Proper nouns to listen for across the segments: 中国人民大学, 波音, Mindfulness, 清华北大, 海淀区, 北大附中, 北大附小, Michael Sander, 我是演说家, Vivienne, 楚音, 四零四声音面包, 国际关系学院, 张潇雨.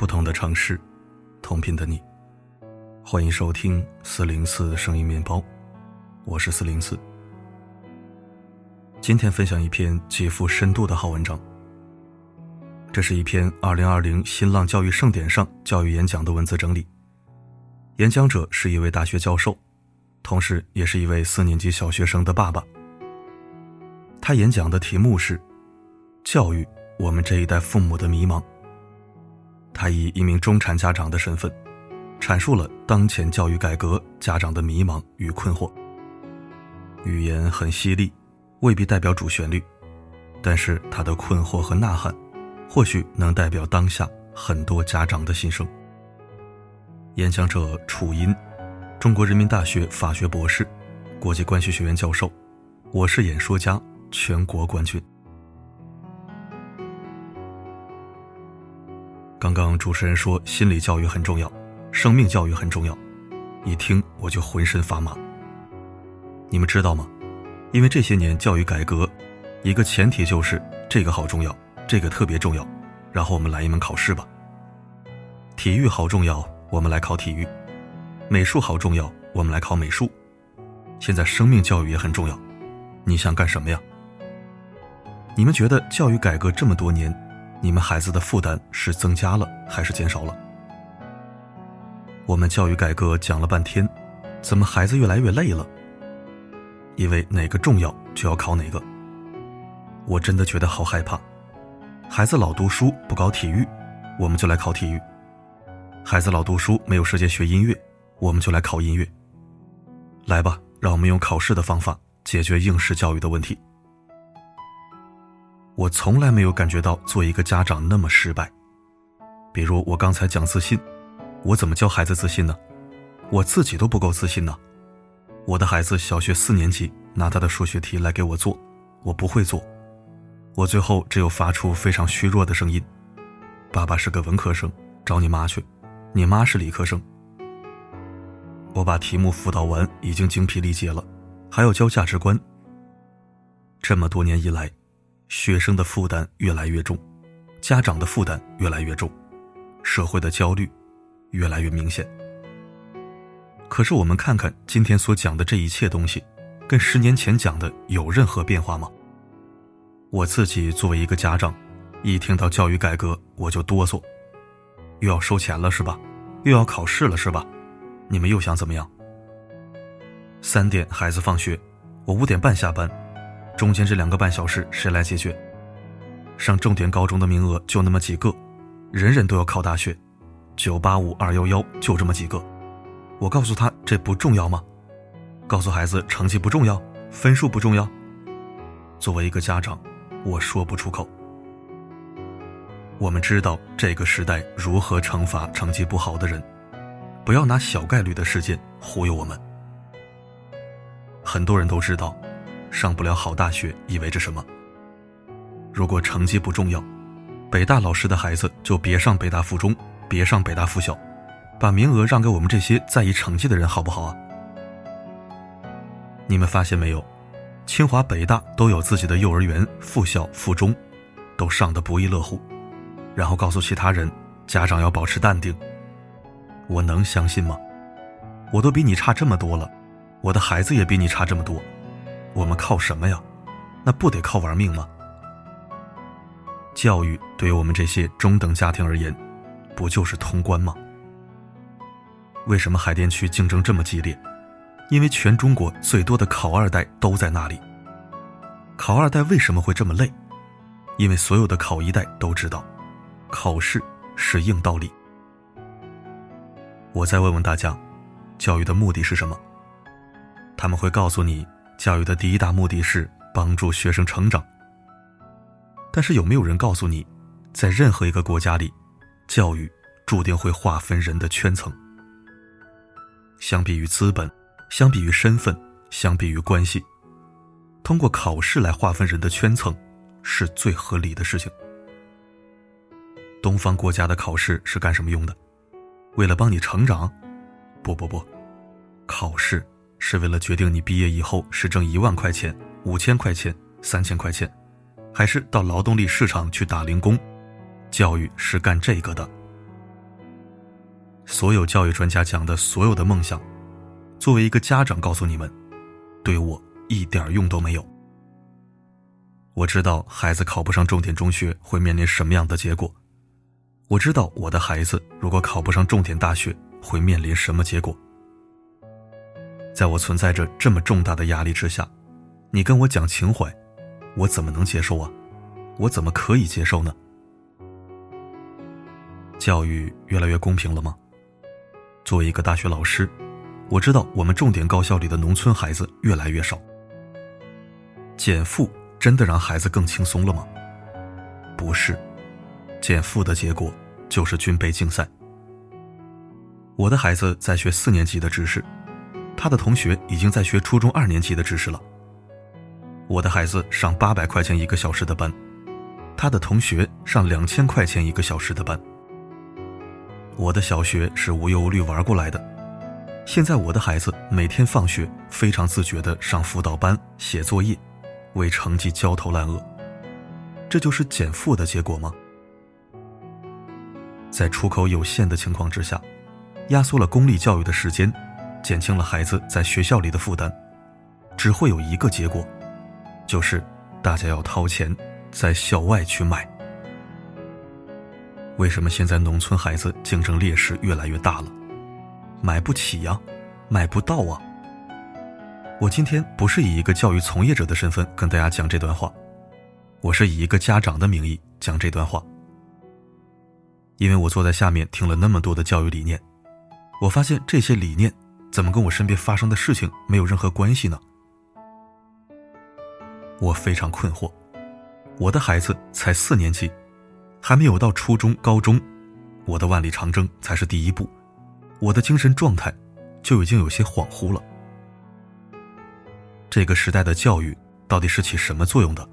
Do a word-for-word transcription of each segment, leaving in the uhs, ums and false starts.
不同的城市，同频的你。欢迎收听四零四声音面包，我是四零四。今天分享一篇极富深度的好文章，这是一篇二零二零新浪教育盛典上教育演讲的文字整理，演讲者是一位大学教授，同时也是一位四年级小学生的爸爸。他演讲的题目是教育，我们这一代父母的迷茫。他以一名中产家长的身份，阐述了当前教育改革家长的迷茫与困惑。语言很犀利，未必代表主旋律，但是他的困惑和呐喊或许能代表当下很多家长的心声。演讲者楚音，中国人民大学法学博士，国际关系学院教授，我是演说家全国冠军。刚刚主持人说心理教育很重要，生命教育很重要，一听我就浑身发麻。你们知道吗？因为这些年教育改革，一个前提就是这个好重要，这个特别重要，然后我们来一门考试吧。体育好重要，我们来考体育；美术好重要，我们来考美术。现在生命教育也很重要，你想干什么呀？你们觉得教育改革这么多年，你们孩子的负担是增加了还是减少了？我们教育改革讲了半天，怎么孩子越来越累了？因为哪个重要就要考哪个。我真的觉得好害怕，孩子老读书不搞体育，我们就来考体育；孩子老读书没有时间学音乐，我们就来考音乐。来吧，让我们用考试的方法解决应试教育的问题。我从来没有感觉到做一个家长那么失败。比如我刚才讲自信，我怎么教孩子自信呢？我自己都不够自信呢。我的孩子小学四年级拿他的数学题来给我做，我不会做，我最后只有发出非常虚弱的声音：爸爸是个文科生，找你妈去，你妈是理科生。我把题目辅导完已经精疲力竭了，还要教价值观。这么多年以来，学生的负担越来越重，家长的负担越来越重，社会的焦虑越来越明显。可是我们看看今天所讲的这一切东西，跟十年前讲的有任何变化吗？我自己作为一个家长，一听到教育改革我就哆嗦，又要收钱了是吧？又要考试了是吧？你们又想怎么样？三点孩子放学，我五点半下班，中间这两个半小时谁来解决？上重点高中的名额就那么几个，人人都要考大学，九八五二一一就这么几个。我告诉他这不重要吗？告诉孩子成绩不重要，分数不重要？作为一个家长，我说不出口。我们知道这个时代如何惩罚成绩不好的人，不要拿小概率的事件忽悠我们。很多人都知道上不了好大学意味着什么。如果成绩不重要，北大老师的孩子就别上北大附中，别上北大附小，把名额让给我们这些在意成绩的人好不好啊？你们发现没有，清华北大都有自己的幼儿园、附小、附中，都上得不亦乐乎，然后告诉其他人家长要保持淡定。我能相信吗？我都比你差这么多了，我的孩子也比你差这么多，我们靠什么呀？那不得靠玩命吗？教育对于我们这些中等家庭而言，不就是通关吗？为什么海淀区竞争这么激烈？因为全中国最多的考二代都在那里。考二代为什么会这么累？因为所有的考一代都知道，考试是硬道理。我再问问大家，教育的目的是什么？他们会告诉你，教育的第一大目的是帮助学生成长。但是有没有人告诉你，在任何一个国家里，教育注定会划分人的圈层。相比于资本，相比于身份，相比于关系，通过考试来划分人的圈层是最合理的事情。东方国家的考试是干什么用的？为了帮你成长？不不不，考试是为了决定你毕业以后是挣一万块钱、五千块钱、三千块钱，还是到劳动力市场去打零工。教育是干这个的，所有教育专家讲的所有的梦想，作为一个家长告诉你们，对我一点用都没有。我知道孩子考不上重点中学会面临什么样的结果，我知道我的孩子如果考不上重点大学会面临什么结果。在我存在着这么重大的压力之下，你跟我讲情怀，我怎么能接受啊？我怎么可以接受呢？教育越来越公平了吗？作为一个大学老师，我知道我们重点高校里的农村孩子越来越少。减负真的让孩子更轻松了吗？不是，减负的结果就是军备竞赛。我的孩子在学四年级的知识，他的同学已经在学初中二年级的知识了。我的孩子上八百块钱一个小时的班，他的同学上两千块钱一个小时的班。我的小学是无忧无虑玩过来的，现在我的孩子每天放学非常自觉地上辅导班写作业，为成绩焦头烂额。这就是减负的结果吗？在出口有限的情况之下，压缩了公立教育的时间，减轻了孩子在学校里的负担，只会有一个结果，就是大家要掏钱在校外去买。为什么现在农村孩子竞争劣势越来越大了？买不起呀，买不到啊。我今天不是以一个教育从业者的身份跟大家讲这段话，我是以一个家长的名义讲这段话。因为我坐在下面听了那么多的教育理念，我发现这些理念怎么跟我身边发生的事情没有任何关系呢？我非常困惑，我的孩子才四年级，还没有到初中高中，我的万里长征才是第一步，我的精神状态就已经有些恍惚了。这个时代的教育到底是起什么作用的？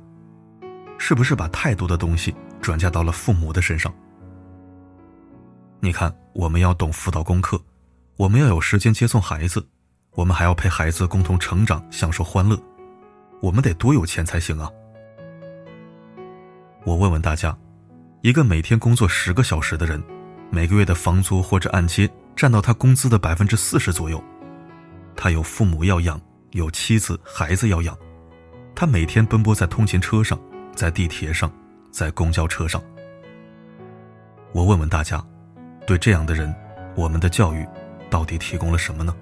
是不是把太多的东西转嫁到了父母的身上？你看，我们要懂辅导功课，我们要有时间接送孩子，我们还要陪孩子共同成长，享受欢乐，我们得多有钱才行啊。我问问大家，一个每天工作十个小时的人，每个月的房租或者按揭占到他工资的 百分之四十 左右，他有父母要养，有妻子孩子要养，他每天奔波在通勤车上，在地铁上，在公交车上。我问问大家，对这样的人，我们的教育到底提供了什么呢？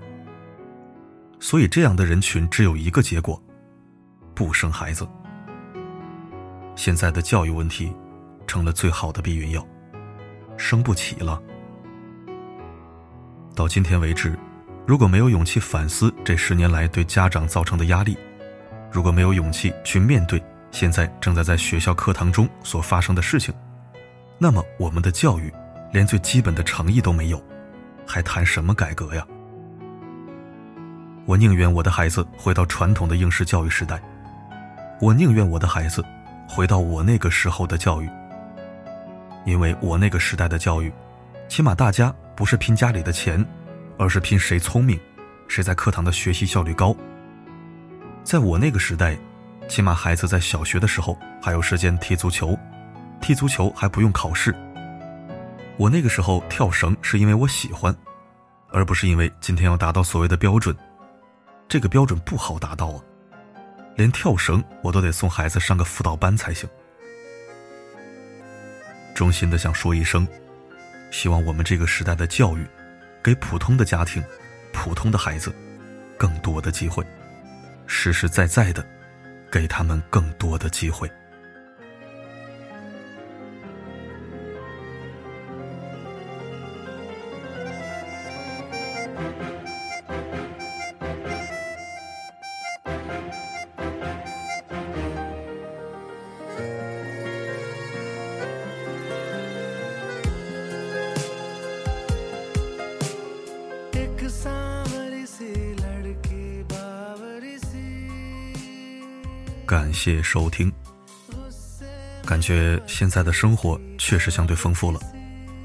所以这样的人群只有一个结果，不生孩子。现在的教育问题成了最好的避孕药，生不起了。到今天为止，如果没有勇气反思这十年来对家长造成的压力，如果没有勇气去面对现在正在在学校课堂中所发生的事情，那么我们的教育连最基本的诚意都没有，还谈什么改革呀？我宁愿我的孩子回到传统的应试教育时代，我宁愿我的孩子回到我那个时候的教育。因为我那个时代的教育，起码大家不是拼家里的钱，而是拼谁聪明，谁在课堂的学习效率高。在我那个时代，起码孩子在小学的时候还有时间踢足球，踢足球还不用考试。我那个时候跳绳是因为我喜欢，而不是因为今天要达到所谓的标准，这个标准不好达到啊，连跳绳我都得送孩子上个辅导班才行。衷心的想说一声，希望我们这个时代的教育给普通的家庭，普通的孩子更多的机会，实实在在的给他们更多的机会。感谢收听。感觉现在的生活确实相对丰富了，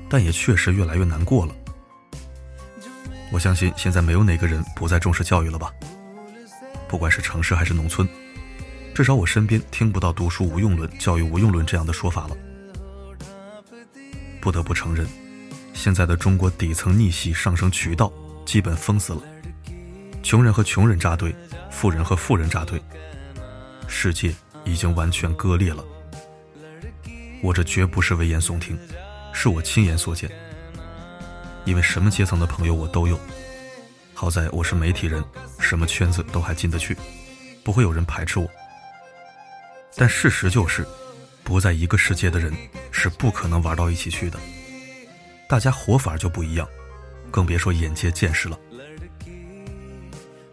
但也确实越来越难过了。我相信现在没有哪个人不再重视教育了吧，不管是城市还是农村，至少我身边听不到读书无用论、教育无用论这样的说法了。不得不承认，现在的中国底层逆袭上升渠道基本封死了，穷人和穷人扎堆，富人和富人扎堆，世界已经完全割裂了。我这绝不是危言耸听，是我亲眼所见，因为什么阶层的朋友我都有，好在我是媒体人，什么圈子都还进得去，不会有人排斥我。但事实就是，不在一个世界的人是不可能玩到一起去的，大家活法就不一样，更别说眼界见识了。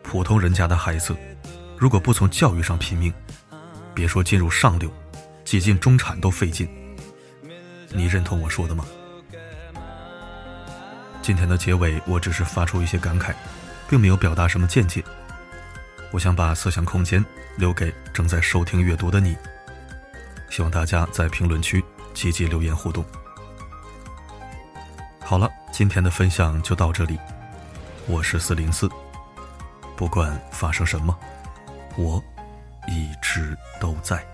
普通人家的孩子，如果不从教育上拼命，别说进入上流，挤进中产都费劲。你认同我说的吗？今天的结尾我只是发出一些感慨，并没有表达什么见解。我想把思想空间留给正在收听阅读的你，希望大家在评论区积极留言互动。好了，今天的分享就到这里，我是四零四，不管发生什么，我一直都在。